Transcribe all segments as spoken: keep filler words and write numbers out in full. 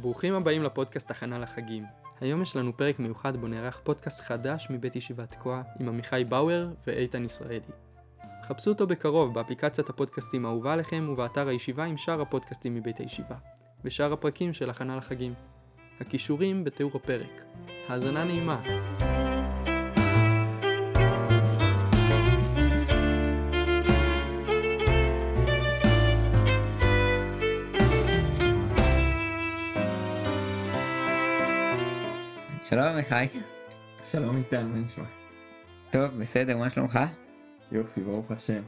ברוכים הבאים לפודקאסט הכנה לחגים. היום יש לנו פרק מיוחד בו נערך פודקאסט חדש מבית ישיבת תקוע עם עמיחי באוור ואיתן ישראלי. חפשו אותו בקרוב באפליקציית הפודקאסטים האהובה לכם ובאתר הישיבה עם שאר הפודקאסטים מבית הישיבה ושאר הפרקים של הכנה לחגים. הקישורים בתיאור הפרק. האזנה נעימה. שלום עמיחי. שלום איתן, מה נשמע? טוב, בסדר, מה שלומך? יופי, ברוך השם.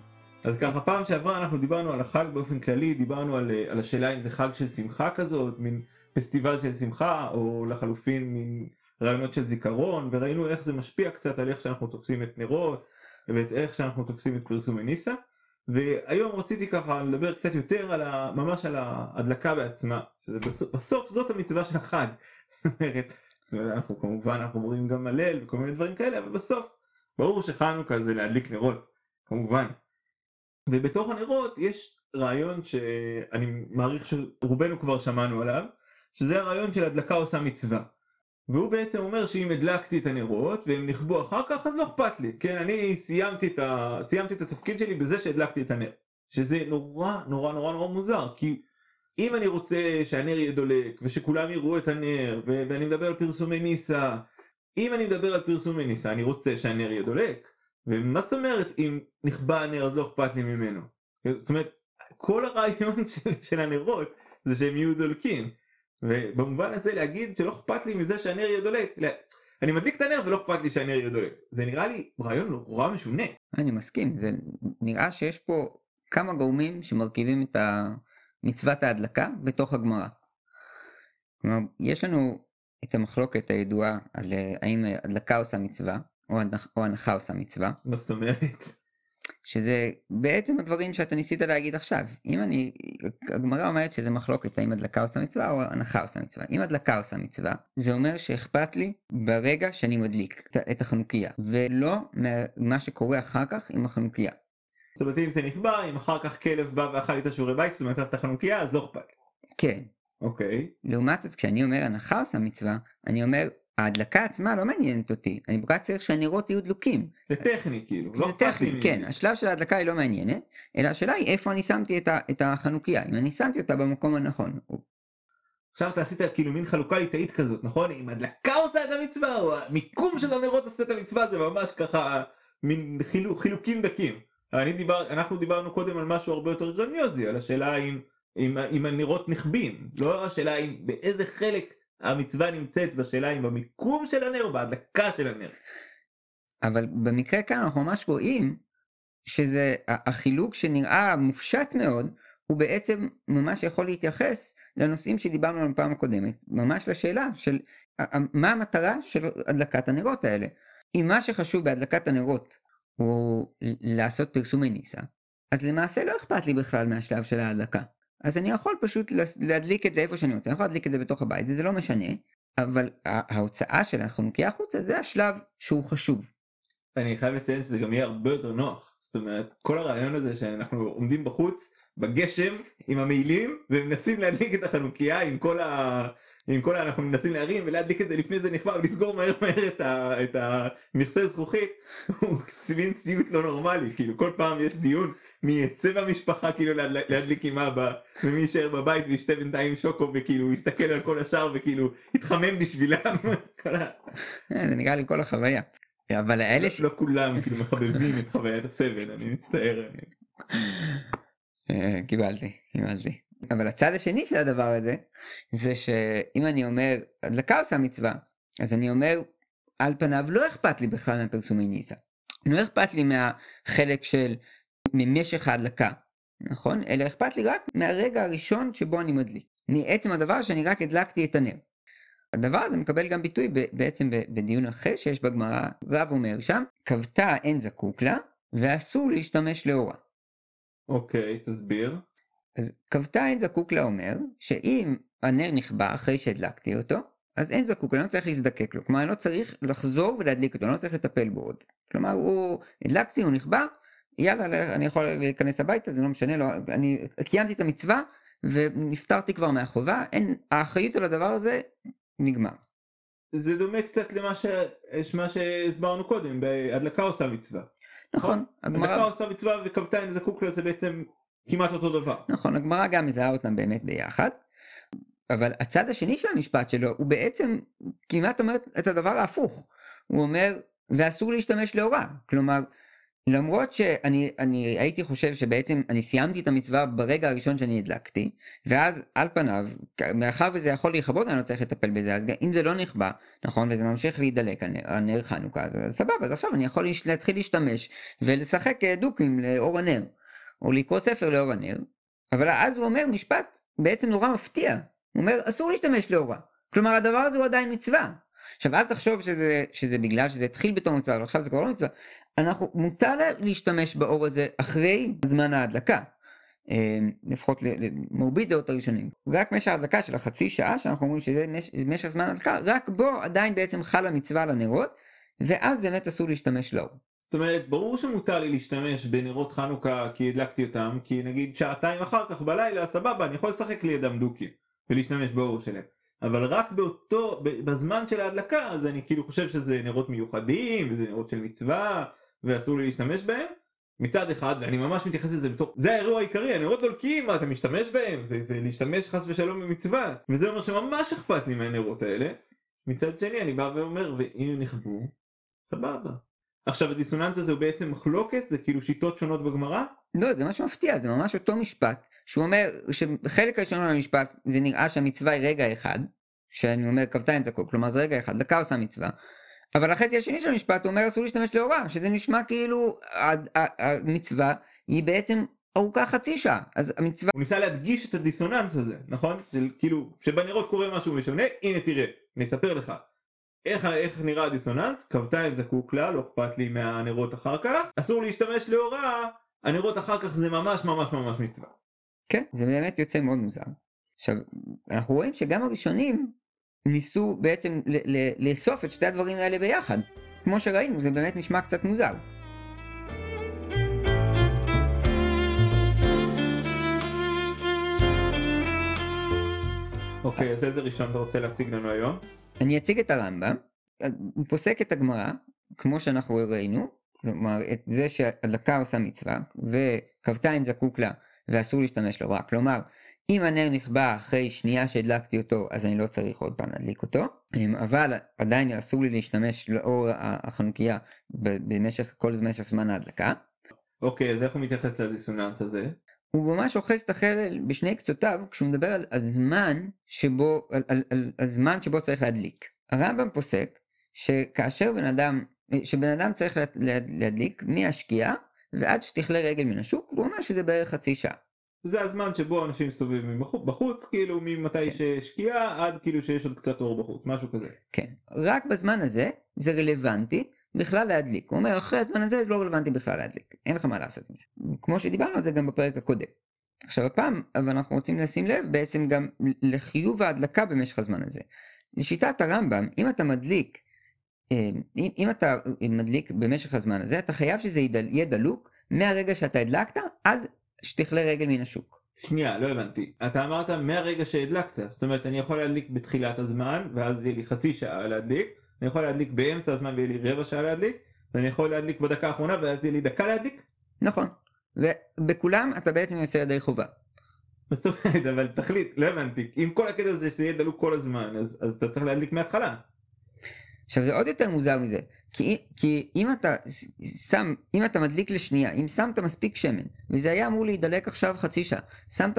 אז ככה, פעם שעברה אנחנו דיברנו על החג באופן כללי, דיברנו על, על השאלה אם זה חג של שמחה כזאת, מין פסטיבל של שמחה, או לחלופין מין רעיונות של זיכרון, וראינו איך זה משפיע קצת על איך שאנחנו תופסים את נרות, ואת איך שאנחנו תופסים את פרסום הניסה, והיום רציתי ככה לדבר קצת יותר על ה, ממש על ההדלקה בעצמה, שזה בסוף, בסוף זאת המצווה של החג. זאת אומרת, אנחנו כמובן אנחנו אומרים גם הלל וכל מיני דברים כאלה, אבל בסוף ברור שחנוכה זה להדליק נרות, כמובן. ובתוך הנרות יש רעיון שאני מעריך שרובנו כבר שמענו עליו, שזה הרעיון של הדלקה עושה מצווה. והוא בעצם אומר שאם הדלקתי את הנרות והם נכבו אחר כך, אז לא אכפת לי. כן, אני סיימתי את, ה... סיימתי את התפקיד שלי בזה שהדלקתי את הנר. שזה נורא נורא נורא נורא מוזר, כי אם אני רוצה שהנר יהיה דולק, ושכולם יראו את הנר, ו- ואני מדבר על פרסומי ניסה, אם אני מדבר על פרסומי ניסה, אני רוצה שהנר יהיה דולק, ומה זאת אומרת, אם נכבה הנר, אז לא אכפת לי ממנו. זאת אומרת, כל הרעיון של, של הנרות, זה שהם יהיו דולקים, ובמובן הזה להגיד שלא אכפת לי מזה שהנר יהיה דולק, לה... אני מדליק את הנר ולא אכפת לי שהנר יהיה דולק. זה נראה לי רעיון נורא משונה. אני מסכים, זה נראה שיש פה כמה גורמים שמרכיבים את ה... מצוות ההדלקה בתוך הגמרא. כלומר, יש לנו את המחלוקת הידועה על האם הדלקה עושה מצווה, או, הנח, או הנחה עושה מצווה. מה זאת אומרת? שזה בעצם הדברים שאתה ניסית להגיד עכשיו. אם אני, הגמרא אומרת שזה מחלוקת, האם הדלקה עושה מצווה או הנחה עושה מצווה. אם הדלקה עושה מצווה, זה אומר שאכפת לי ברגע שאני מדליק את החנוכיה, ולא מה שקורה אחר כך עם החנוכיה. זאת אומרת, אם זה נכבה, אם אחר כך כלב בא ואכל את השיעורי בית, זאת אומרת, את החנוכיה, אז לא אכפת. כן. אוקיי. לעומת זאת, כשאני אומר הנחה עושה מצווה, אני אומר, ההדלקה עצמה לא מעניינת אותי. אני בגלל צריך שהנרות יהיו דלוקים. זה טכני, כאילו. זה טכני, כן. השלב של ההדלקה היא לא מעניינת, אלא השאלה היא איפה אני שמתי את החנוכיה, אם אני שמתי אותה במקום הנכון. עכשיו אתה עשית כאילו מין חלוקה ליטאית כזאת, נכון? אם הדלקה עושה את המצווה, או המיקום של הנרות עושה את המצווה, זה ממש ככה מין חילוקים דקים. אני דיבר, אנחנו דיברנו קודם על משהו הרבה יותר גרניוזי, על השאלה אם, אם, אם הנרות נכבים, לא השאלה אם באיזה חלק המצווה נמצאת, בשאלה אם במיקום של הנר או בהדלקה של הנר. אבל במקרה כאן אנחנו ממש רואים שזה החילוק שנראה מופשט מאוד, הוא בעצם ממש יכול להתייחס לנושאים שדיברנו עליהם פעם הקודמת, ממש לשאלה של מה המטרה של הדלקת הנרות האלה. אם מה שחשוב בהדלקת הנרות, או לעשות פרסומי ניסה, אז למעשה לא אכפת לי בכלל מהשלב של ההדלקה. אז אני יכול פשוט להדליק את זה איפה שאני רוצה, אני יכול להדליק את זה בתוך הבית, וזה לא משנה, אבל ההוצאה של החנוכיה החוצה, זה השלב שהוא חשוב. אני חייב לציין שזה גם יהיה הרבה יותר נוח, זאת אומרת, כל הרעיון הזה שאנחנו עומדים בחוץ, בגשם, עם המעילים, ומנסים להדליק את החנוכיה עם כל ה... עם כל ה... אנחנו מנסים להרים ולהדליק את זה לפני זה נכבה ולסגור מהר מהר את, ה... את המכסה זכוכית. הוא סמין סיוט לא נורמלי, כאילו כל פעם יש דיון מי צבע משפחה כאילו להדליק עם אבא ומי יישאר בבית וישתה בינתיים שוקו וכאילו יסתכל על כל השאר וכאילו יתחמם בשבילם. זה נראה לי כל החוויה. אבל האלה... לא כולם כאילו מחבבים את חוויית הסבל, אני מצטער. קיבלתי, קיבלתי. אבל הצד השני של הדבר הזה, זה שאם אני אומר, הדלקה עושה מצווה, אז אני אומר, על פניו לא אכפת לי בכלל מפרסומי ניסה. לא אכפת לי מהחלק של, ממשך ההדלקה, נכון? אלא אכפת לי רק מהרגע הראשון שבו אני מדליק. אני עצם הדבר שאני רק הדלקתי את הנר. הדבר הזה מקבל גם ביטוי בעצם בדיון אחר שיש בגמרא, רב אומר שם, כבתה אין זקוק לה, ואסור להשתמש לאורה. אוקיי, תסביר. אז כבתה אין זקוק לה אומר, שאם הנר נכבה אחרי שהדלקתי אותו, אז אין זקוק לה, אני לא צריך להזדקק לו, כלומר אני לא צריך לחזור ולהדליק אותו, אני לא צריך לטפל בו עוד. כלומר, הוא הדלקתי, הוא נכבה, יאללה, אני יכול להיכנס הביתה, זה לא משנה, לא, אני קיימתי את המצווה, ונפטרתי כבר מהחובה, אין, האחריות על הדבר הזה נגמר. זה דומה קצת למה ש... שמה שהסברנו קודם, בהדלקה עושה מצווה. נכון. הגמרא... הדלקה עושה מצווה וקבתן זקוק לה, זה בעצם כמעט אותו דבר. נכון, הגמרא גם מזהה אותם באמת ביחד, אבל הצד השני של המשפט שלו, הוא בעצם כמעט אומר את הדבר ההפוך. הוא אומר, ואסור להשתמש להוראה. כלומר, למרות שאני אני הייתי חושב שבעצם אני סיימתי את המצווה ברגע הראשון שאני הדלקתי, ואז על פניו, מאחר וזה יכול להיכבות, אני לא צריך לטפל בזה, אז אם זה לא נכבה, נכון, וזה ממשיך להידלק על נר חנוכה, אז סבבה, אז עכשיו אני יכול להתחיל להשתמש ולשחק דוקים לאור הנר, או לקרוא ספר לאור הנר, אבל אז הוא אומר משפט בעצם נורא מפתיע, הוא אומר אסור להשתמש לאורה, כלומר הדבר הזה הוא עדיין מצווה. עכשיו אל תחשוב שזה, שזה בגלל שזה התחיל בתור מצווה, אבל עכשיו זה כבר לא מצווה, אנחנו מותר להשתמש באור הזה אחרי זמן ההדלקה, לפחות למרבית דעות הראשונים. רק משך ההדלקה של החצי שעה שאנחנו אומרים שזה מש, משך זמן ההדלקה, רק בו עדיין בעצם חלה מצווה לנרות, ואז באמת אסור להשתמש לאור. זאת אומרת, ברור שמותר לי להשתמש בנרות חנוכה כי הדלקתי אותם, כי נגיד שעתיים אחר כך בלילה, סבבה, אני יכול לשחק לידם דוקים ולהשתמש באור שלהם. אבל רק באותו, בזמן של ההדלקה, אז אני כאילו חושב שזה נרות מיוחדים, וזה נרות של מצווה, ואסור לי להשתמש בהם. מצד אחד, ואני ממש מתייחס לזה בתור, זה האירוע העיקרי, הנרות דולקים, מה אתה משתמש בהם, זה, זה להשתמש חס ושלום במצווה. וזה אומר שממש אכפת לי מהנרות האלה. מצד שני, אני בא ואומר, ואם נכבו, סבבה. עכשיו הדיסוננס הזה הוא בעצם מחלוקת, זה כאילו שיטות שונות בגמרא? לא, זה ממש מפתיע, זה ממש אותו משפט, שהוא אומר שבחלק הראשון מהמשפט זה נראה שהמצווה היא רגע אחד, שאני אומר קבתן זקוק, כלומר זה רגע אחד, דקה עושה מצווה, אבל החצי השני של המשפט הוא אומר אסור להשתמש להוראה, שזה נשמע כאילו המצווה היא בעצם ארוכה חצי שעה, אז המצווה... הוא ניסה להדגיש את הדיסוננס הזה, נכון? כאילו שבנרות קורה משהו משונה, הנה תראה, נספר לך. איך, איך נראה הדיסוננס? קבתה את זקוק לה, לא אכפת לי מהנרות אחר כך, אסור להשתמש להוראה, הנרות אחר כך זה ממש ממש ממש מצווה. כן, זה באמת יוצא מאוד מוזר. עכשיו, אנחנו רואים שגם הראשונים ניסו בעצם ל- ל- לאסוף את שתי הדברים האלה ביחד. כמו שראינו, זה באמת נשמע קצת מוזר. אוקיי, אז איזה ראשון אתה רוצה להציג לנו היום? אני אציג את הרמב"ם, הוא פוסק את הגמרא, כמו שאנחנו ראינו, כלומר את זה שהדלקה עושה מצווה, וקבתן זקוק לה, ואסור להשתמש להוראה, כלומר, אם הנר נכבה אחרי שנייה שהדלקתי אותו, אז אני לא צריך עוד פעם להדליק אותו, אבל עדיין אסור לי להשתמש לאור החנוכיה במשך כל משך זמן ההדלקה. אוקיי, אז איך הוא מתייחס לדיסוננס הזה? הוא ממש אוחז את החרל בשני קצותיו, כשהוא מדבר על הזמן שבו, על, על, על הזמן שבו צריך להדליק. הרמב"ם פוסק שכאשר בן אדם, שבן אדם צריך לה, לה, להדליק מהשקיעה ועד שתכלה רגל מן השוק, הוא אומר שזה בערך חצי שעה. זה הזמן שבו אנשים סובבים בחוץ, כאילו ממתי כן. ששקיעה עד כאילו שיש עוד קצת אור בחוץ, משהו כזה. כן, רק בזמן הזה זה רלוונטי. בכלל להדליק, הוא אומר אחרי הזמן הזה לא רלוונטי בכלל להדליק, אין לך מה לעשות עם זה, כמו שדיברנו על זה גם בפרק הקודם. עכשיו הפעם, אבל אנחנו רוצים לשים לב בעצם גם לחיוב ההדלקה במשך הזמן הזה. לשיטת הרמב"ם, אם אתה מדליק אם, אם אתה מדליק במשך הזמן הזה, אתה חייב שזה יהיה דלוק מהרגע שאתה הדלקת עד שתכלה רגל מן השוק. שנייה, לא הבנתי, אתה אמרת מהרגע שהדלקת, זאת אומרת אני יכול להדליק בתחילת הזמן ואז יהיה לי חצי שעה להדליק, אני יכול להדליק באמצע הזמן ויהיה לי רבע שעה להדליק, ואני יכול להדליק בדקה האחרונה ואז יהיה לי דקה להדליק? נכון, ובכולם אתה בעצם יוצא ידי חובה. זאת אומרת, אבל תחליט, לא הבנתי, אם כל הקטע הזה שיהיה דלוק כל הזמן, אז, אז אתה צריך להדליק מההתחלה. עכשיו זה עוד יותר מוזר מזה, כי, כי אם, אתה שם, אם אתה מדליק לשנייה, אם שמת מספיק שמן, וזה היה אמור להידלק עכשיו חצי שעה, שמת,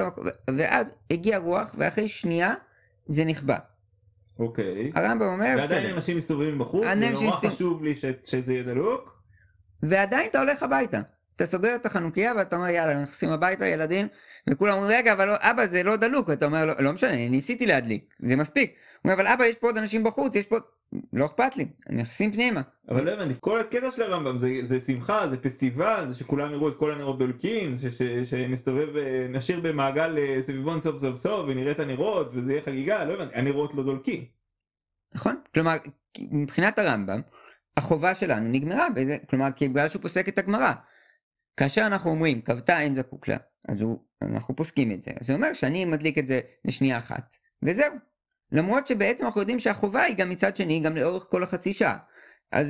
ואז הגיע רוח ואחרי שנייה זה נכבה. אוקיי. הרמב"ם אומר... ועדיין אנשים מסתובבים בחוץ, ונורא חשוב לי שזה יהיה דלוק. ועדיין אתה הולך הביתה. אתה סוגר את החנוכיה ואתה אומר, יאללה, נכנסים הביתה, ילדים, וכולם אומרים, רגע, אבל אבא, זה לא דלוק. ואתה אומר, לא, לא משנה, ניסיתי להדליק, זה מספיק. הוא אומר, אבל אבא, יש פה עוד אנשים בחוץ, יש פה... לא אכפת לי, נכנסים פנימה. אבל לא, אני, כל הקטע של הרמב"ם, זה, זה שמחה, זה פסטיבל, זה שכולם יראו את כל הנרות דולקים, ש, ש, שנסתובב, נשאיר במעגל סביבון סוף סוף סוף, ונראה את הנרות, וזה יהיה חגיגה, לא, הנרות לא דולקים. נכון, כלומר, מבחינת הרמב"ם, החובה שלנו נגמרה, כלומר, כי בגלל שהוא פוסק את הגמרא. כאשר אנחנו אומרים, כבתה אין זקוק לה, אז הוא, אנחנו פוסקים את זה. אז זה אומר שאני מדליק את זה לשנייה אחת, וזהו. למרות שבעצם אנחנו יודעים שהחובה היא גם מצד שני, גם לאורך כל החצי שעה. אז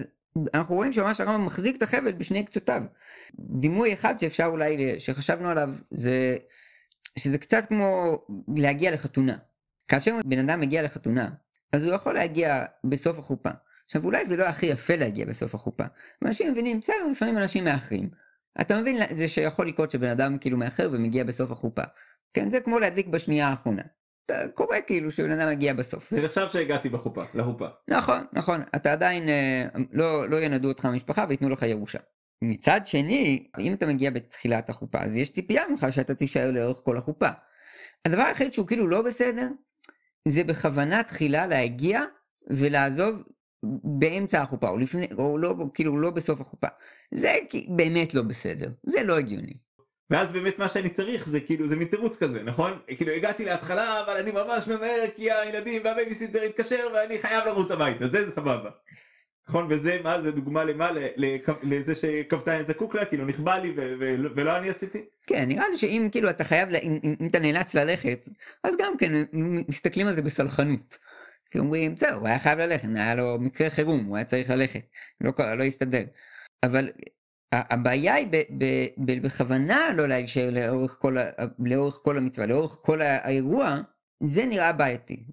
אנחנו רואים שממש הרמב"ם מחזיק את החבל בשני קצותיו. דימוי אחד שאפשר אולי, שחשבנו עליו, זה שזה קצת כמו להגיע לחתונה. כאשר בן אדם מגיע לחתונה, אז הוא יכול להגיע בסוף החופה. עכשיו אולי זה לא הכי יפה להגיע בסוף החופה. אנשים מבינים, צער, לפעמים אנשים מאחרים. אתה מבין, זה שיכול לקרות שבן אדם כאילו מאחר ומגיע בסוף החופה. כן, זה כמו להדליק בשנייה האחרונה. קורה כאילו שבן אדם מגיע בסוף. זה נחשב שהגעתי בחופה, להופה. נכון, נכון. אתה עדיין לא, לא ינדו אותך המשפחה ויתנו לך ירושה. מצד שני, אם אתה מגיע בתחילת החופה, אז יש ציפייה ממך שאתה תישאר לאורך כל החופה. הדבר היחיד שהוא כאילו לא בסדר, זה בכוונה תחילה להגיע ולעזוב באמצע החופה, או, לפני, או לא, כאילו לא בסוף החופה. זה באמת לא בסדר, זה לא הגיוני. ואז באמת מה שאני צריך זה כאילו, זה מתירוץ כזה, נכון? כאילו הגעתי להתחלה, אבל אני ממש ממהר כי הילדים והבייביסיטר התקשר ואני חייב לרוץ הביתה, זה זה סבבה. נכון, וזה מה, זה דוגמה למה, לזה שכבתה אין זקוק לה, כאילו נכבה לי ולא אני עשיתי? כן, נראה לי שאם כאילו אתה חייב, אם אתה נאלץ ללכת, אז גם כן מסתכלים על זה בסלחנות. כי אומרים, זהו, הוא היה חייב ללכת, היה לו מקרה חירום, הוא היה צריך ללכת, לא הסתדר. אבל הבעיה היא בכוונה לא להישאר לאורך כל המצווה, לאורך כל האירוע, זה נראה בעייתי.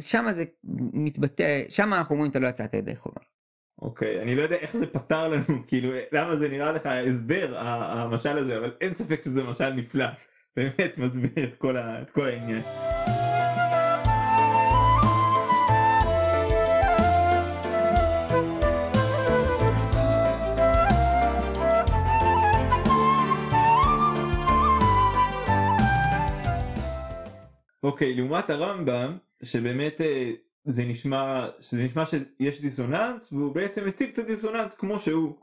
שם זה מתבטא, שם אנחנו אומרים, אתה לא יצאת ידי חובה. אוקיי, אני לא יודע איך זה פתר לנו, כאילו, למה זה נראה לך הסבר, המשל הזה, אבל אין ספק שזה משל נפלא. באמת מסביר את כל העניין. אוקיי, לעומת הרמב"ם, שבאמת זה נשמע, שזה נשמע שיש דיסוננס, והוא בעצם הציג את הדיסוננס כמו שהוא.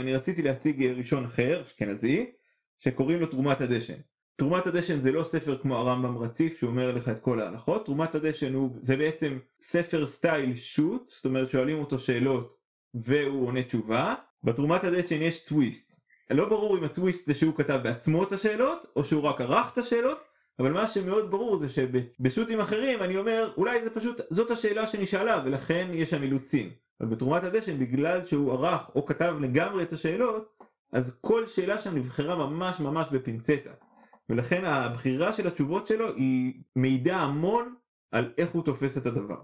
אני רציתי להציג ראשון אחר, אשכנזי, שקוראים לו תרומת הדשן. תרומת הדשן זה לא ספר כמו הרמב"ם רציף, שאומר לך את כל ההלכות. תרומת הדשן הוא, זה בעצם ספר סטייל שוט, זאת אומרת שואלים אותו שאלות והוא עונה תשובה. בתרומת הדשן יש טוויסט. לא ברור אם הטוויסט זה שהוא כתב בעצמו את השאלות, או שהוא רק ערך את השאלות, אבל מה שמאוד ברור זה שבשוטים אחרים אני אומר, אולי זה פשוט, זאת השאלה שנשאלה ולכן יש שם אילוצים. אבל בתרומת הדשן, בגלל שהוא ערך או כתב לגמרי את השאלות, אז כל שאלה שם נבחרה ממש ממש בפינצטה. ולכן הבחירה של התשובות שלו היא מידע המון על איך הוא תופס את הדבר.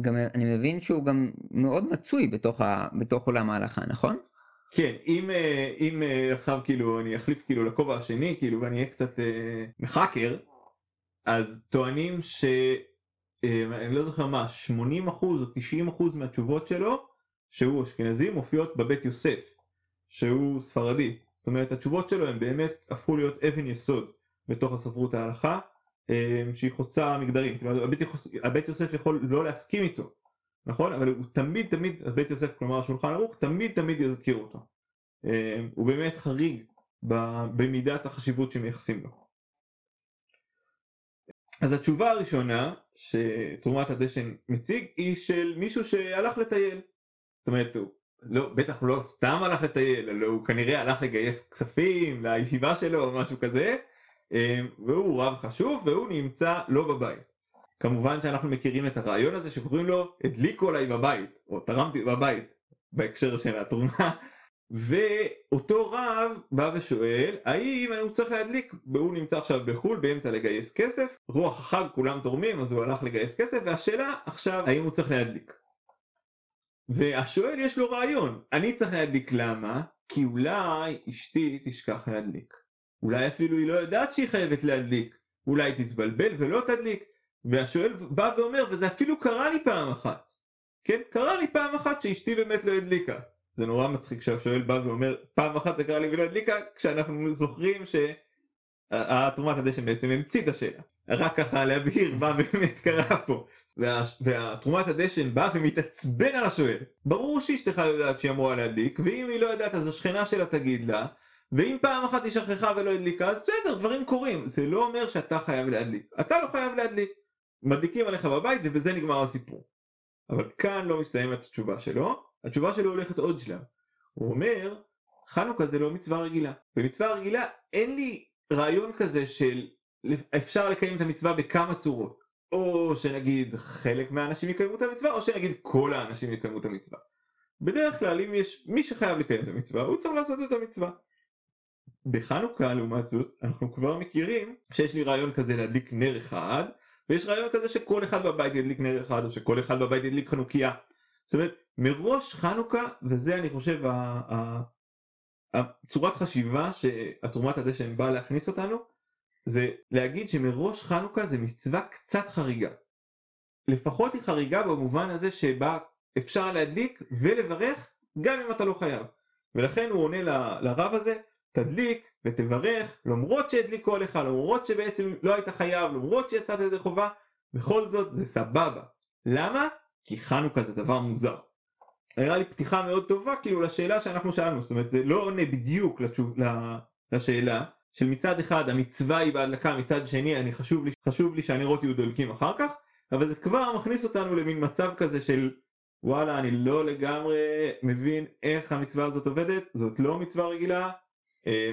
גם אני מבין שהוא גם מאוד מצוי בתוך, ה, בתוך עולם ההלכה, נכון? כן, אם, אם עכשיו כאילו אני אחליף כאילו לכובע השני כאילו ואני אהיה קצת אה, מחקר, אז טוענים ש, אה, אני לא זוכר מה, שמונים אחוז או תשעים אחוז מהתשובות שלו, שהוא אשכנזי, מופיעות בבית יוסף, שהוא ספרדי. זאת אומרת, התשובות שלו הן באמת הפכו להיות אבן יסוד בתוך הספרות ההלכה, אה, שהיא חוצה מגדרים. כלומר, הבית, הבית יוסף יכול לא להסכים איתו. נכון? אבל הוא תמיד תמיד, בית יוסף, כלומר השולחן ערוך, תמיד תמיד יזכיר אותו. הוא באמת חריג במידת החשיבות שמייחסים לו. אז התשובה הראשונה שתרומת הדשן מציג היא של מישהו שהלך לטייל. זאת אומרת, הוא לא, בטח לא סתם הלך לטייל, אלא הוא כנראה הלך לגייס כספים לישיבה שלו או משהו כזה, והוא רב חשוב והוא נמצא לא בבית. כמובן שאנחנו מכירים את הרעיון הזה שקוראים לו הדליקו עליי בבית, או תרמתי בבית, בהקשר של התרומה. ואותו רב בא ושואל, האם הוא צריך להדליק? והוא נמצא עכשיו בחול, באמצע לגייס כסף, רוח החג כולם תורמים, אז הוא הלך לגייס כסף, והשאלה עכשיו, האם הוא צריך להדליק? והשואל יש לו רעיון, אני צריך להדליק למה? כי אולי אשתי תשכח להדליק. אולי אפילו היא לא יודעת שהיא חייבת להדליק, אולי תתבלבל ולא תדליק. והשואל בא ואומר, וזה אפילו קרה לי פעם אחת. כן? קרה לי פעם אחת שאשתי באמת לא הדליקה. זה נורא מצחיק שהשואל בא ואומר, פעם אחת זה קרה לי ולא הדליקה, כשאנחנו זוכרים שהתרומת הדשן בעצם המציא את השאלה. רק ככה להבהיר מה באמת קרה פה. וה... והתרומת הדשן בא ומתעצבן על השואל. ברור שאשתך יודעת שהיא אמורה להדליק, ואם היא לא יודעת אז השכנה שלה תגיד לה, ואם פעם אחת היא שכחה ולא הדליקה, אז בסדר, דברים קורים. זה לא אומר שאתה חייב להדליק. אתה לא חייב להדליק. מדליקים עליך בבית ובזה נגמר הסיפור. אבל כאן לא מסתיים את התשובה שלו. התשובה שלו הולכת עוד שלב. הוא אומר, חנוכה זה לא מצווה רגילה. במצווה רגילה אין לי רעיון כזה של אפשר לקיים את המצווה בכמה צורות. או שנגיד חלק מהאנשים יקיימו את המצווה, או שנגיד כל האנשים יקיימו את המצווה. בדרך כלל אם יש מי שחייב לקיים את המצווה, הוא צריך לעשות את המצווה. בחנוכה לעומת זאת, אנחנו כבר מכירים שיש לי רעיון כזה להדליק נר אחד, ויש רעיון כזה שכל אחד בבית ידליק נר אחד, או שכל אחד בבית ידליק חנוכיה. זאת אומרת, מראש חנוכה, וזה אני חושב הצורת חשיבה שהתרומת הדשן באה להכניס אותנו, זה להגיד שמראש חנוכה זה מצווה קצת חריגה. לפחות היא חריגה במובן הזה שבה אפשר להדליק ולברך גם אם אתה לא חייב. ולכן הוא עונה ל- לרב הזה, תדליק ותברך, למרות שהדליקו עליך, למרות שבעצם לא היית חייב, למרות שיצאת ידי חובה, בכל זאת זה סבבה. למה? כי חנוכה זה דבר מוזר. היה לי פתיחה מאוד טובה כאילו לשאלה שאנחנו שאלנו, זאת אומרת זה לא עונה בדיוק לתשוב, לשאלה של מצד אחד המצווה היא בהדלקה, מצד שני אני חשוב לי, חשוב לי שהנרות יהיו דולקים אחר כך, אבל זה כבר מכניס אותנו למין מצב כזה של וואלה אני לא לגמרי מבין איך המצווה הזאת עובדת, זאת לא מצווה רגילה,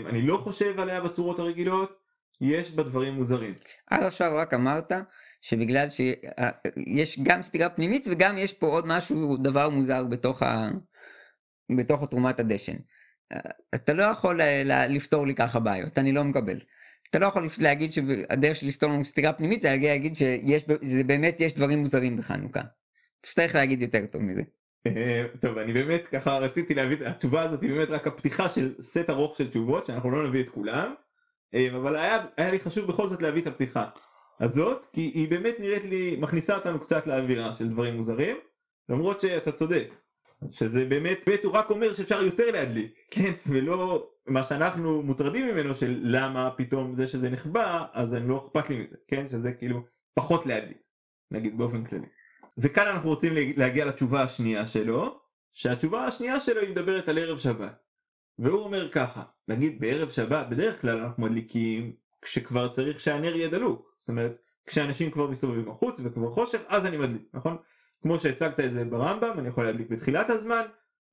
אני לא חושב עליה בצורות הרגילות, יש בה דברים מוזרים. עד עכשיו רק אמרת שבגלל שיש גם סתירה פנימית וגם יש פה עוד משהו, דבר מוזר בתוך ה... בתוך תרומת הדשן. אתה לא יכול לפתור לי ככה בעיות, אני לא מקבל. אתה לא יכול להגיד שהדרך של לפתור לנו סתירה פנימית זה להגיד שבאמת יש דברים מוזרים בחנוכה. תצטרך להגיד יותר טוב מזה. טוב, אני באמת ככה רציתי להביא את התשובה הזאת, היא באמת רק הפתיחה של סט ארוך של תשובות, שאנחנו לא נביא את כולם, אבל היה, היה לי חשוב בכל זאת להביא את הפתיחה הזאת, כי היא באמת נראית לי, מכניסה אותנו קצת לאווירה של דברים מוזרים, למרות שאתה צודק, שזה באמת, באמת הוא רק אומר שאפשר יותר להדליק, כן, ולא מה שאנחנו מוטרדים ממנו של למה פתאום זה שזה נחבא, אז אני לא אכפת לי מזה, כן, שזה כאילו פחות להדליק, נגיד באופן כללי. וכאן אנחנו רוצים להגיע לתשובה השנייה שלו, שהתשובה השנייה שלו היא מדברת על ערב שבת. והוא אומר ככה, נגיד בערב שבת בדרך כלל אנחנו מדליקים כשכבר צריך שהנר יהיה דלוק. זאת אומרת, כשאנשים כבר מסתובבים החוץ וכבר חושך, אז אני מדליק, נכון? כמו שהצגת את זה ברמב"ם, אני יכול להדליק בתחילת הזמן,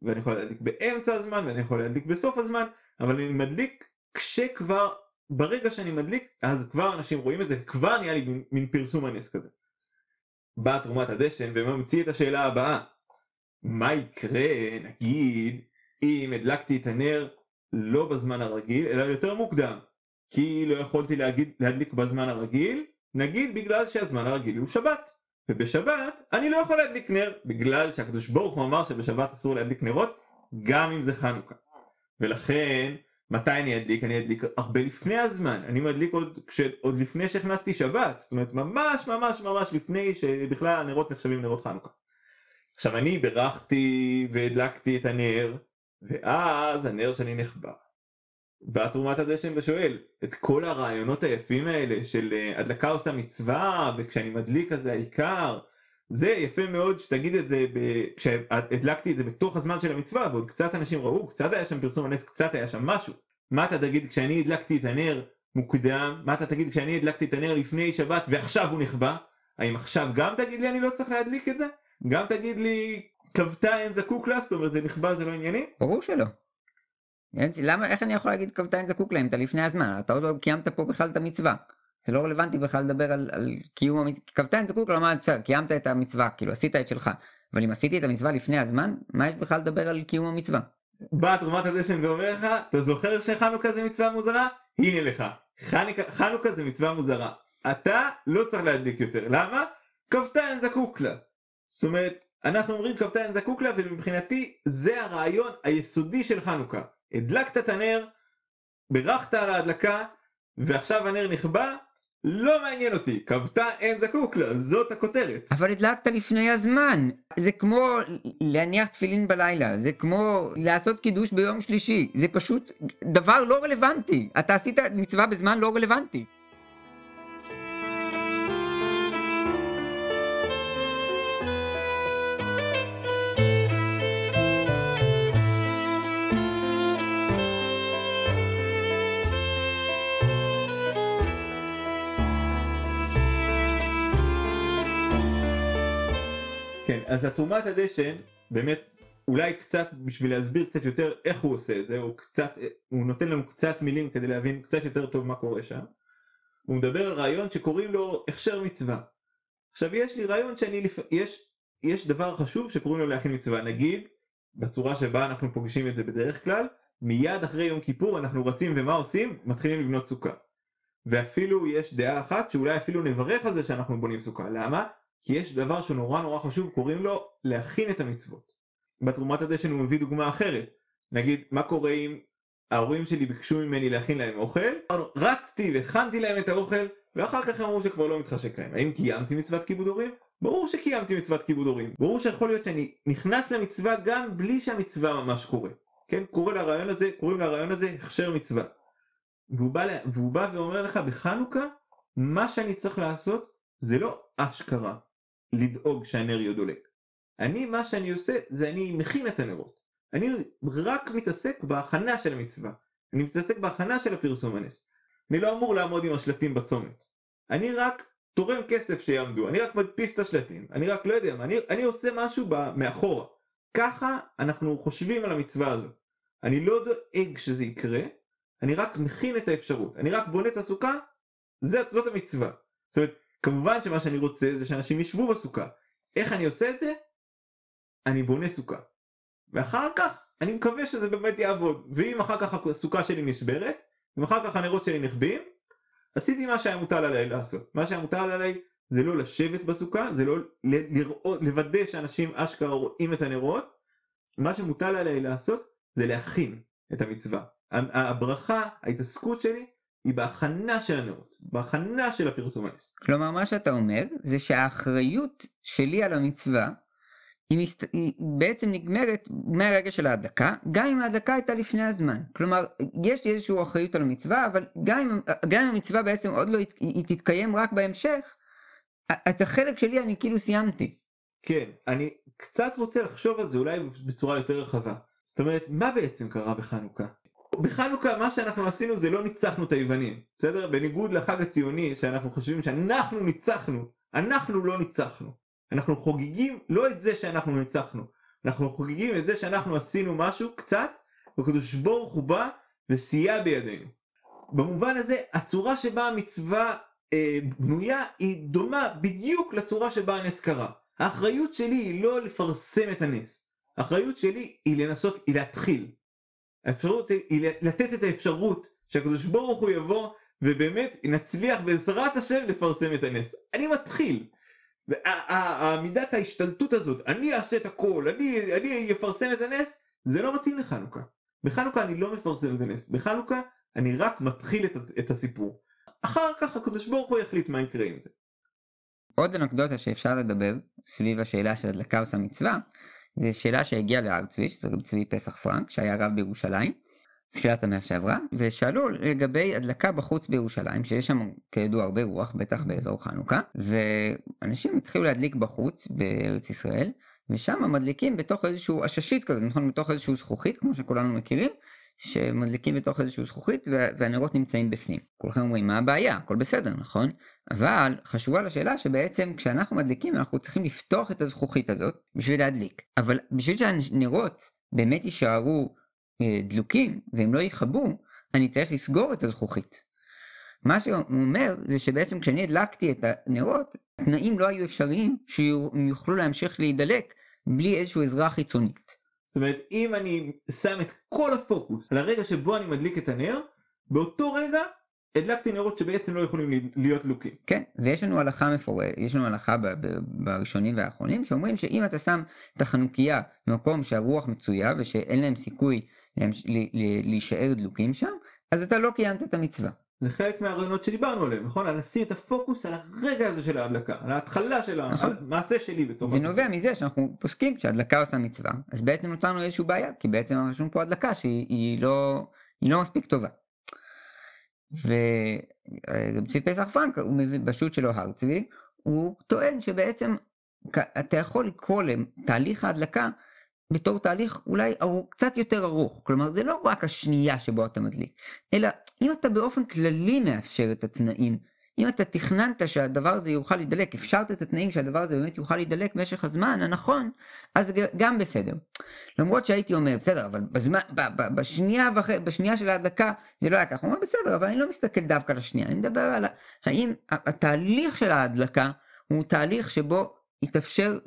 ואני יכול להדליק באמצע הזמן, ואני יכול להדליק בסוף הזמן, אבל אני מדליק כשכבר, ברגע שאני מדליק, אז כבר אנשים רואים את זה, כבר נהיה לי מין פרסום הנס כזה. באה תרומת הדשן וממציא את השאלה הבאה, מה יקרה נגיד אם הדלקתי את הנר לא בזמן הרגיל אלא יותר מוקדם, כי לא יכולתי להגיד, להדליק בזמן הרגיל, נגיד בגלל שהזמן הרגיל הוא שבת, ובשבת אני לא יכול להדליק נר בגלל שהקדוש ברוך הוא אמר שבשבת אסור להדליק נרות גם אם זה חנוכה, ולכן מתי אני אדליק? אני אדליק הרבה לפני הזמן, אני מדליק עוד, כש, עוד לפני שהכנסתי שבת, זאת אומרת ממש ממש ממש לפני שבכלל הנרות נחשבים נרות חנוכה. עכשיו אני ברחתי והדלקתי את הנר, ואז הנר שאני נחבא. באה תרומת הדשן ושואל, את כל הרעיונות היפים האלה של הדלקה עושה מצווה, וכשאני מדליק אז זה העיקר, זה יפה מאוד שתגיד את זה, ב... כשהדלקתי את זה בתוך הזמן של המצווה, ועוד קצת אנשים ראו, קצת היה שם פרסום הנס, קצת היה שם משהו. מה אתה תגיד כשאני הדלקתי את הנר מוקדם? מה אתה תגיד כשאני הדלקתי את הנר לפני שבת ועכשיו הוא נחבא? האם עכשיו גם תגיד לי אני לא צריך להדליק את זה? גם תגיד לי כבתה אין זקוק לה? זאת אומרת זה נחבא זה לא ענייני? ברור שלא. למה, איך אני יכול להגיד כבתה אין זקוק לה אם אתה לפני הזמן? אתה עוד לא קיימת פה בכלל את המצווה. זה לא רלוונטי בכלל לדבר על, על קיום המצווה, כבתן זקוק לומר, קיימת את המצווה, כאילו עשית את שלך, אבל אם עשיתי את המצווה לפני הזמן, מה יש בכלל לדבר על קיום המצווה? בא תרומת הדשן ואומר לך, אתה זוכר שחנוכה זה מצווה מוזרה? הנה לך, חנוכה, חנוכה זה מצווה מוזרה, אתה לא צריך להדליק יותר, למה? כבתן זקוק לה, זאת אומרת, אנחנו אומרים כבתן זקוק לה, ומבחינתי זה הרעיון היסודי של חנוכה, הדלקת את הנר, ברחת על ההדלקה, ועכשיו הנר נחבא, לא מעניין אותי, כבתה אין זקוק לה, זאת הכותרת. אבל הדלקת לפני הזמן, זה כמו להניח תפילין בלילה, זה כמו לעשות קידוש ביום שלישי, זה פשוט דבר לא רלוונטי, אתה עשית מצווה בזמן לא רלוונטי. אז תרומת הדשן באמת אולי קצת, בשביל להסביר קצת יותר איך הוא עושה את זה, הוא, קצת, הוא נותן לנו קצת מילים כדי להבין קצת יותר טוב מה קורה שם. הוא מדבר על רעיון שקוראים לו הכשר מצווה. עכשיו יש לי רעיון שאני, לפ... יש, יש דבר חשוב שקוראים לו להכין מצווה. נגיד, בצורה שבה אנחנו פוגשים את זה בדרך כלל, מיד אחרי יום כיפור אנחנו רצים ומה עושים? מתחילים לבנות סוכה. ואפילו יש דעה אחת שאולי אפילו נברך על זה שאנחנו בונים סוכה. למה? כי יש דבר שנורא נורא חשוב, קוראים לו להכין את המצוות. בתרומת הדשן הוא מביא דוגמה אחרת. נגיד, מה קורה אם ההורים שלי ביקשו ממני להכין להם אוכל? רצתי והכנתי להם את האוכל, ואחר כך אמרו שכבר לא מתחשק להם. האם קיימתי מצוות כיבוד הורים? ברור שקיימתי מצוות כיבוד הורים. ברור שיכול להיות שאני נכנס למצווה גם בלי שהמצווה ממש קורה. כן? קורא לרעיון הזה, קוראים לרעיון הזה הכשר מצווה. והוא בא, לה, והוא בא ואומר לך, בחנוכה, מה שאני צריך לעשות זה לא אשכרה לדאוג שהנר יודולק. אני, מה שאני עושה, זה אני מכין את הנרות. אני רק מתעסק בהכנה של המצווה. אני מתעסק בהכנה של הפרסום הנס. אני לא אמור לעמוד עם השלטים בצומת. אני רק תורם כסף שיעמדו. אני רק מדפיס את השלטים. אני רק לא יודע. אני, אני עושה משהו מאחורה. ככה אנחנו חושבים על המצווה הזו. אני לא דואג שזה יקרה. אני רק מכין את האפשרות. אני רק בונה את הסוכה. זאת, זאת המצווה. זאת אומרת, כמובן שמה שאני רוצה זה שאנשים ישבו בסוכה. איך אני עושה את זה? אני בונה סוכה. ואחר כך, אני מקווה שזה באמת יעבוד. ואם אחר כך הסוכה שלי נשברת, אם אחר כך הנרות שלי נכבים, עשיתי מה שהיה מוטל עליי לעשות. מה שהיה מוטל עליי זה לא לשבת בסוכה, זה לא לראות, לוודא שאנשים אשכרה רואים את הנרות. מה שמוטל עליי לעשות זה להכין את המצווה. הברכה, ההתעסקות שלי, היא בהכנה של הנרות, בהכנה של הפרסום הנס. כלומר, מה שאתה אומר זה שהאחריות שלי על המצווה, היא, מסת... היא בעצם נגמרת מהרגע של ההדלקה, גם אם ההדלקה הייתה לפני הזמן. כלומר, יש לי איזושהי אחריות על המצווה, אבל גם אם, גם אם המצווה בעצם עוד לא היא, היא תתקיים רק בהמשך, את החלק שלי אני כאילו סיימתי. כן, אני קצת רוצה לחשוב על זה אולי בצורה יותר רחבה. זאת אומרת, מה בעצם קרה בחנוכה? בחנוכה מה שאנחנו עשינו זה לא ניצחנו את היוונים, בסדר? בניגוד לחג הציוני שאנחנו חושבים שאנחנו ניצחנו, אנחנו לא ניצחנו. אנחנו חוגגים לא את זה שאנחנו ניצחנו, אנחנו חוגגים את זה שאנחנו עשינו משהו קצת, וקדוש ברוך הוא בא וסייע בידינו. במובן הזה, הצורה שבה המצווה אה, בנויה היא דומה בדיוק לצורה שבה הנס קרה. האחריות שלי היא לא לפרסם את הנס. האחריות שלי היא לנסות, היא להתחיל. האפשרות היא לתת את האפשרות שהקדוש ברוך הוא יבוא ובאמת נצליח בעזרת השם לפרסם את הנס. אני מתחיל. והעמידת ההשתלטות הזאת, אני אעשה את הכל, אני, אני אפרסם את הנס, זה לא מתאים לחנוכה. בחנוכה אני לא מפרסם את הנס, בחנוכה אני רק מתחיל את, את הסיפור. אחר כך הקדוש ברוך הוא יחליט מה יקרה עם זה. עוד אנקדוטה שאפשר לדבר סביב השאלה של הדלקה עושה מצווה, זו שאלה שהגיעה לרב צבי, שזה רב צבי פסח פרנק, שהיה רב בירושלים, תחילת המאה שעברה, ושאלו לגבי הדלקה בחוץ בירושלים, שיש שם כידוע הרבה רוח, בטח באזור חנוכה, ואנשים התחילו להדליק בחוץ בארץ ישראל, ושם מדליקים בתוך איזשהו עששית כזה, נכון? בתוך איזשהו זכוכית, כמו שכולנו מכירים, שמדליקים בתוך איזשהו זכוכית, והנרות נמצאים בפנים. כולכם אומרים, מה הבעיה? הכל בסדר, נכון? אבל חשובה לשאלה שבעצם כשאנחנו מדליקים, אנחנו צריכים לפתוח את הזכוכית הזאת בשביל להדליק. אבל בשביל שהנרות באמת יישארו דלוקים והם לא יחבו, אני צריך לסגור את הזכוכית. מה שהוא אומר זה שבעצם כשאני הדלקתי את הנרות, התנאים לא היו אפשריים שיוכלו להמשיך להידלק בלי איזשהו עזרה חיצונית. זאת אומרת, אם אני שם את כל הפוקוס על הרגע שבו אני מדליק את הנר, באותו רגע הדלקתי נרות שבעצם לא יכולים להיות דלוקים. כן, ויש לנו הלכה מפורשת, יש לנו הלכה ב- ב- בראשונים והאחרונים שאומרים שאם אתה שם את החנוכיה במקום שהרוח מצויה ושאין להם סיכוי להישאר דלוקים שם, אז אתה לא קיימת את המצווה. זה חלק מהרעיונות שדיברנו עליהם, נכון? על לשים את הפוקוס על הרגע הזה של ההדלקה, על ההתחלה של המעשה שלי בתוך הספר. זה נובע מזה שאנחנו פוסקים שההדלקה עושה מצווה, אז בעצם נוצרנו איזשהו בעיה, כי בעצם הרשום פה הדלקה שהיא לא, היא לא מספיק טובה. ורב צבי פסח פרנק, הוא מביא בשו"ת שלו הר צבי, הוא טוען שבעצם אתה יכול לקרוא לתהליך ההדלקה, בתור תהליך אולי קצת יותר ארוך, כלומר זה לא רק השנייה שבו אתה מדליק, אלא אם אתה באופן כללי מאפשר את התנאים אם אתה תכננת שהדבר הזה יוכל להידלק, אפשרת את התנאים שהדבר הזה באמת יוכל להידלק במשך הזמן, הנכון, אז גם בסדר. למרות שהייתי אומר, בסדר, אבל בזמן, בשנייה, בשנייה של ההדלקה זה לא היה כך. הוא אומר, בסדר, אבל אני לא מסתכל דווקא לשנייה, אני מדבר על האם התהליך של ההדלקה הוא תהליך שבו יתאפשר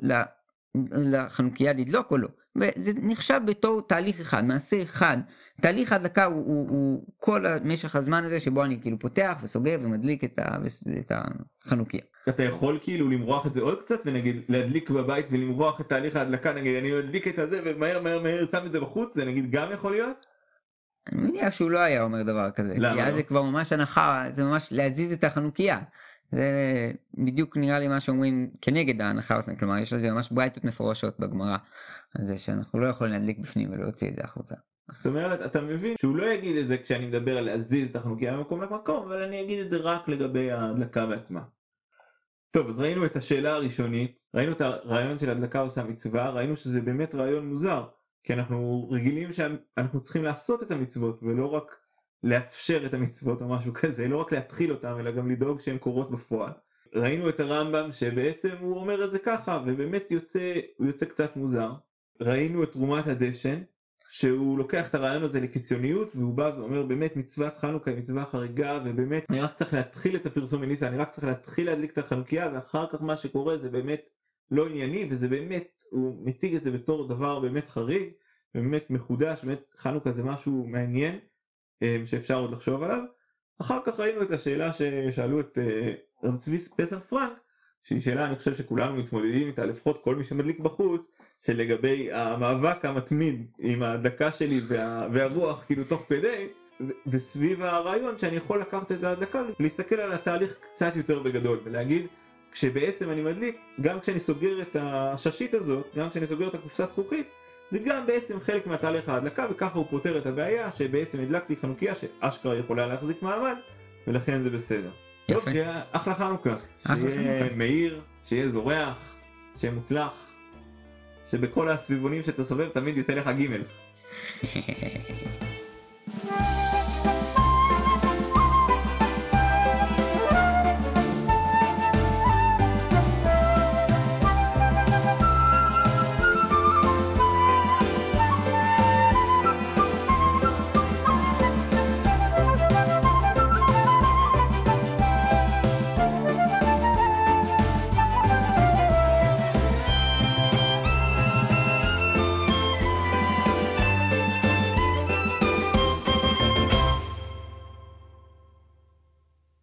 לחנוכיה לדלוק או לא. וזה נחשב בתור תהליך אחד, מעשה אחד. תהליך ההדלקה הוא, הוא, הוא כל המשך הזמן הזה שבו אני כאילו פותח וסוגר ומדליק את, ה, את החנוכיה. אתה יכול כאילו למרוח את זה עוד קצת ונגיד להדליק בבית ולמרוח את תהליך ההדלקה, נגיד אני מדליק את הזה ומהר מהר מהר שם את זה בחוץ, זה נגיד גם יכול להיות? אני מניח שהוא לא היה אומר דבר כזה. למה? כי אז זה כבר ממש הנחה, זה ממש להזיז את החנוכיה. זה בדיוק נראה לי מה שאומרים כנגד ההנחה, כלומר יש לזה ממש ברייתות מפורשות בגמרא, על זה שאנחנו לא יכולים להדליק בפנים ולהוציא את זה החוצה. זאת אומרת, אתה מבין שהוא לא יגיד את זה כשאני מדבר על להזיז את החנוכיה ממקום למקום, אבל אני אגיד את זה רק לגבי ההדלקה בעצמה. טוב, אז ראינו את השאלה הראשונית, ראינו את הרעיון של הדלקה עושה מצווה, ראינו שזה באמת רעיון מוזר, כי אנחנו רגילים שאנחנו צריכים לעשות את המצוות ולא רק לאפשר את המצוות או משהו כזה, לא רק להתחיל אותם אלא גם לדאוג שהן קורות בפועל. ראינו את הרמב"ם שבעצם הוא אומר את זה ככה ובאמת יוצא, הוא יוצא קצת מוזר. ראינו את תרומת הדשן שהוא לוקח את הרעיון הזה לקיציוניות והוא בא ואומר באמת מצוות חנוכה היא מצווה חריגה ובאמת אני רק צריך להתחיל את הפרסום מניסה, אני רק צריך להתחיל להדליק את החנוכיה ואחר כך מה שקורה זה באמת לא ענייני, וזה באמת הוא מציג את זה בתור דבר באמת חריג, באמת מחודש, באמת חנוכה זה משהו מעניין שאפשר עוד לחשוב עליו. אחר כך ראינו את השאלה ששאלו את רב צבי פסח פרנק, שהיא שאלה אני חושב שכולנו מתמודדים איתה, לפחות כל מי שמדליק בחוץ, שלגבי המאבק המתמיד עם ההדלקה שלי וה... והרוח כאילו תוך כדי, ו... וסביב הרעיון שאני יכול לקחת את ההדלקה, להסתכל על התהליך קצת יותר בגדול ולהגיד כשבעצם אני מדליק, גם כשאני סוגר את הששית הזאת, גם כשאני סוגר את הקופסת זכוכית, זה גם בעצם חלק מהתהליך ההדלקה, וככה הוא פותר את הבעיה שבעצם הדלקתי חנוכיה שאשכרה יכולה להחזיק מעמד, ולכן זה בסדר. טוב, שיהיה אחלה חנוכה, שיהיה מהיר, שיהיה זורח, שיהיה מוצלח, שבכל הסביבונים שאתה סובב תמיד יצא לך גימל.